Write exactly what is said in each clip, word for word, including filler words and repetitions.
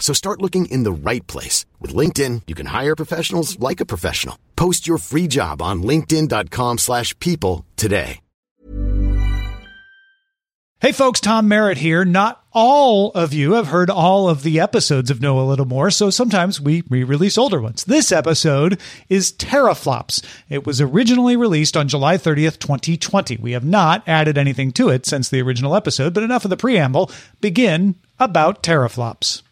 So start looking in the right place. With LinkedIn, you can hire professionals like a professional. Post your free job on linkedin dot com slash people today. Hey folks, Tom Merritt here. Not all of you have heard all of the episodes of Know A Little More, so sometimes we re-release older ones. This episode is Teraflops. It was originally released on July thirtieth, twenty twenty. We have not added anything to it since the original episode, but enough of the preamble. Begin about teraflops.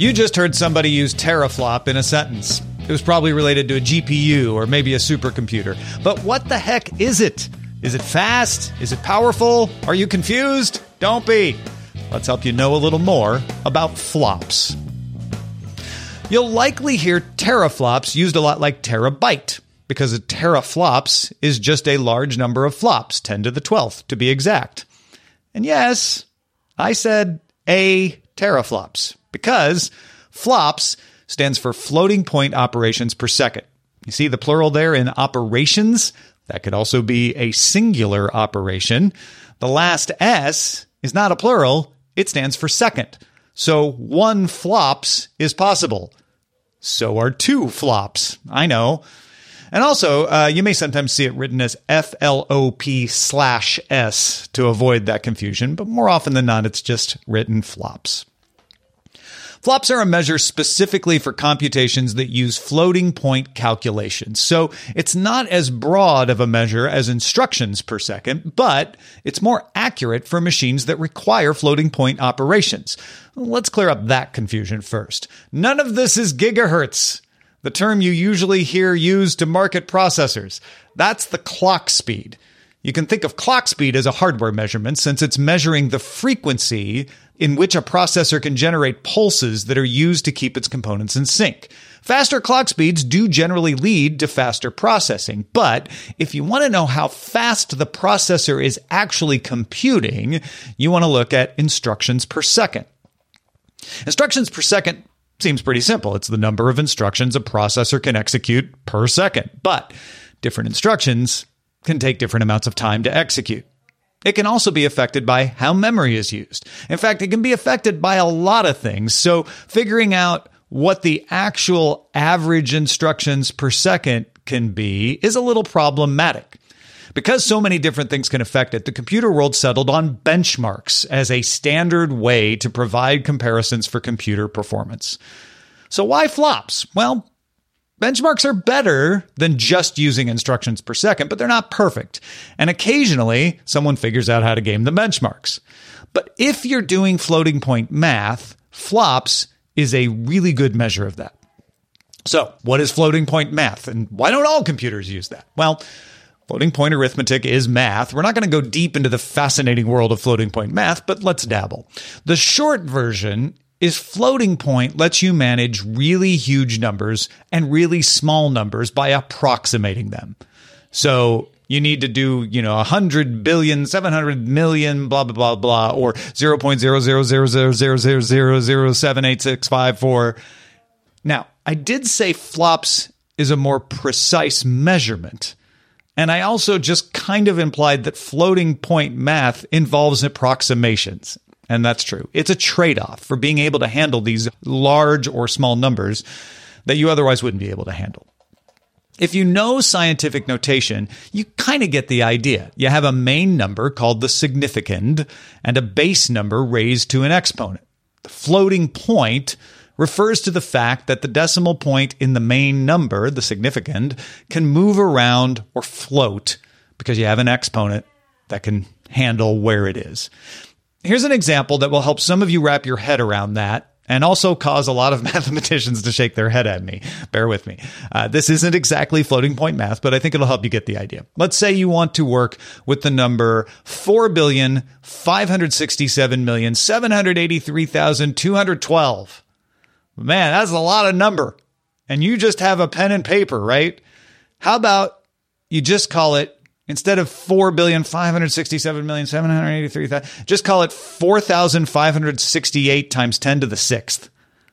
You just heard somebody use teraflop in a sentence. It was probably related to a G P U or maybe a supercomputer. But what the heck is it? Is it fast? Is it powerful? Are you confused? Don't be. Let's help you know a little more about flops. You'll likely hear teraflops used a lot like terabyte, because a teraflops is just a large number of flops, ten to the twelfth to be exact. And yes, I said a teraflops, because flops stands for floating point operations per second. You see the plural there in operations? That could also be a singular operation. The last S is not a plural. It stands for second. So one flops is possible. So are two flops. I know. And also, uh, you may sometimes see it written as F L O P slash S to avoid that confusion. But more often than not, it's just written flops. Flops are a measure specifically for computations that use floating point calculations. So it's not as broad of a measure as instructions per second, but it's more accurate for machines that require floating point operations. Let's clear up that confusion first. None of this is gigahertz, the term you usually hear used to market processors. That's the clock speed. You can think of clock speed as a hardware measurement since it's measuring the frequency in which a processor can generate pulses that are used to keep its components in sync. Faster clock speeds do generally lead to faster processing, but if you want to know how fast the processor is actually computing, you want to look at instructions per second. Instructions per second seems pretty simple. It's the number of instructions a processor can execute per second, but different instructions can take different amounts of time to execute. It can also be affected by how memory is used. In fact, it can be affected by a lot of things. So figuring out what the actual average instructions per second can be is a little problematic. Because so many different things can affect it, the computer world settled on benchmarks as a standard way to provide comparisons for computer performance. So why flops? Well, benchmarks are better than just using instructions per second, but they're not perfect. And occasionally, someone figures out how to game the benchmarks. But if you're doing floating point math, flops is a really good measure of that. So, what is floating point math? And why don't all computers use that? Well, floating point arithmetic is math. We're not going to go deep into the fascinating world of floating point math, but let's dabble. The short version is floating point lets you manage really huge numbers and really small numbers by approximating them. So you need to do, you know, one hundred billion, seven hundred million, blah, blah, blah, blah, or zero point zero zero zero zero zero zero zero seven eight six five four. Now, I did say flops is a more precise measurement. And I also just kind of implied that floating point math involves approximations. And that's true. It's a trade-off for being able to handle these large or small numbers that you otherwise wouldn't be able to handle. If you know scientific notation, you kind of get the idea. You have a main number called the significand and a base number raised to an exponent. The floating point refers to the fact that the decimal point in the main number, the significand, can move around or float because you have an exponent that can handle where it is. Here's an example that will help some of you wrap your head around that and also cause a lot of mathematicians to shake their head at me. Bear with me. Uh, this isn't exactly floating point math, but I think it'll help you get the idea. Let's say you want to work with the number four billion, five hundred sixty-seven million, seven hundred eighty-three thousand, two hundred twelve. Man, that's a lot of number. And you just have a pen and paper, right? How about you just call it, instead of four billion, five hundred sixty-seven million, seven hundred eighty-three thousand, just call it four thousand five hundred sixty-eight times ten to the sixth.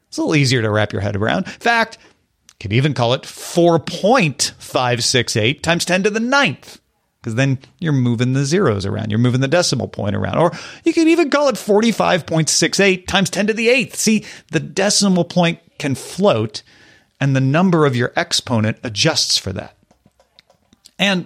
It's a little easier to wrap your head around. In fact, you could even call it four point five six eight times ten to the ninth, because then you're moving the zeros around. You're moving the decimal point around. Or you could even call it forty-five point six eight times ten to the eighth. See, the decimal point can float, and the number of your exponent adjusts for that. And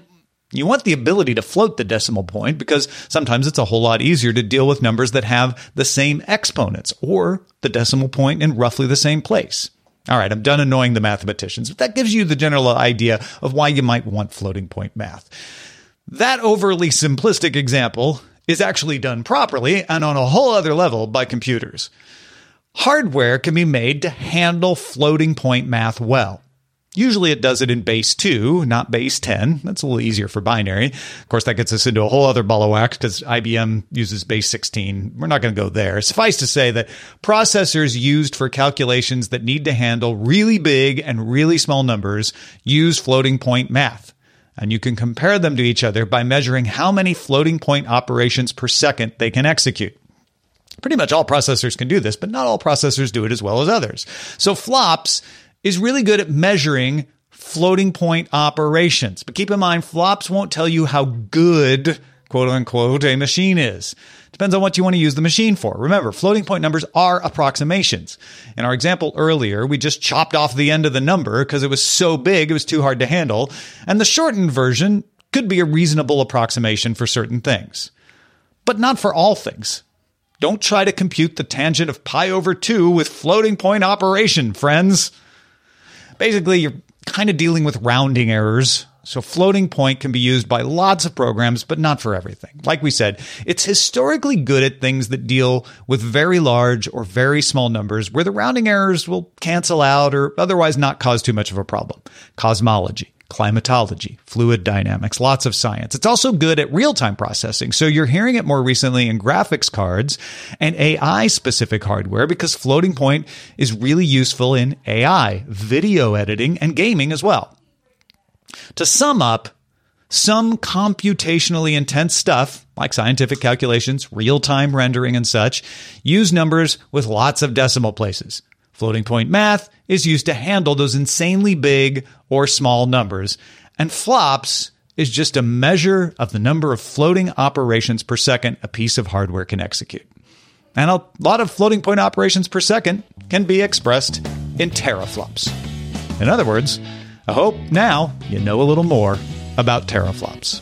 you want the ability to float the decimal point because sometimes it's a whole lot easier to deal with numbers that have the same exponents or the decimal point in roughly the same place. All right, I'm done annoying the mathematicians, but that gives you the general idea of why you might want floating point math. That overly simplistic example is actually done properly and on a whole other level by computers. Hardware can be made to handle floating point math well. Usually it does it in base two, not base ten. That's a little easier for binary. Of course, that gets us into a whole other ball of wax because I B M uses base sixteen. We're not going to go there. Suffice to say that processors used for calculations that need to handle really big and really small numbers use floating point math. And you can compare them to each other by measuring how many floating point operations per second they can execute. Pretty much all processors can do this, but not all processors do it as well as others. So flops is really good at measuring floating point operations. But keep in mind, flops won't tell you how good, quote unquote, a machine is. Depends on what you want to use the machine for. Remember, floating point numbers are approximations. In our example earlier, we just chopped off the end of the number because it was so big, it was too hard to handle. And the shortened version could be a reasonable approximation for certain things, but not for all things. Don't try to compute the tangent of pi over two with floating point operation, friends. Basically, you're kind of dealing with rounding errors, so floating point can be used by lots of programs, but not for everything. Like we said, it's historically good at things that deal with very large or very small numbers where the rounding errors will cancel out or otherwise not cause too much of a problem. Cosmology, climatology, fluid dynamics, lots of science. It's also good at real-time processing, so you're hearing it more recently in graphics cards and A I-specific hardware because floating point is really useful in A I, video editing, and gaming as well. To sum up, some computationally intense stuff, like scientific calculations, real-time rendering, and such, use numbers with lots of decimal places. Floating point math is used to handle those insanely big or small numbers, and flops is just a measure of the number of floating operations per second a piece of hardware can execute. And a lot of floating point operations per second can be expressed in teraflops. In other words, I hope now you know a little more about teraflops.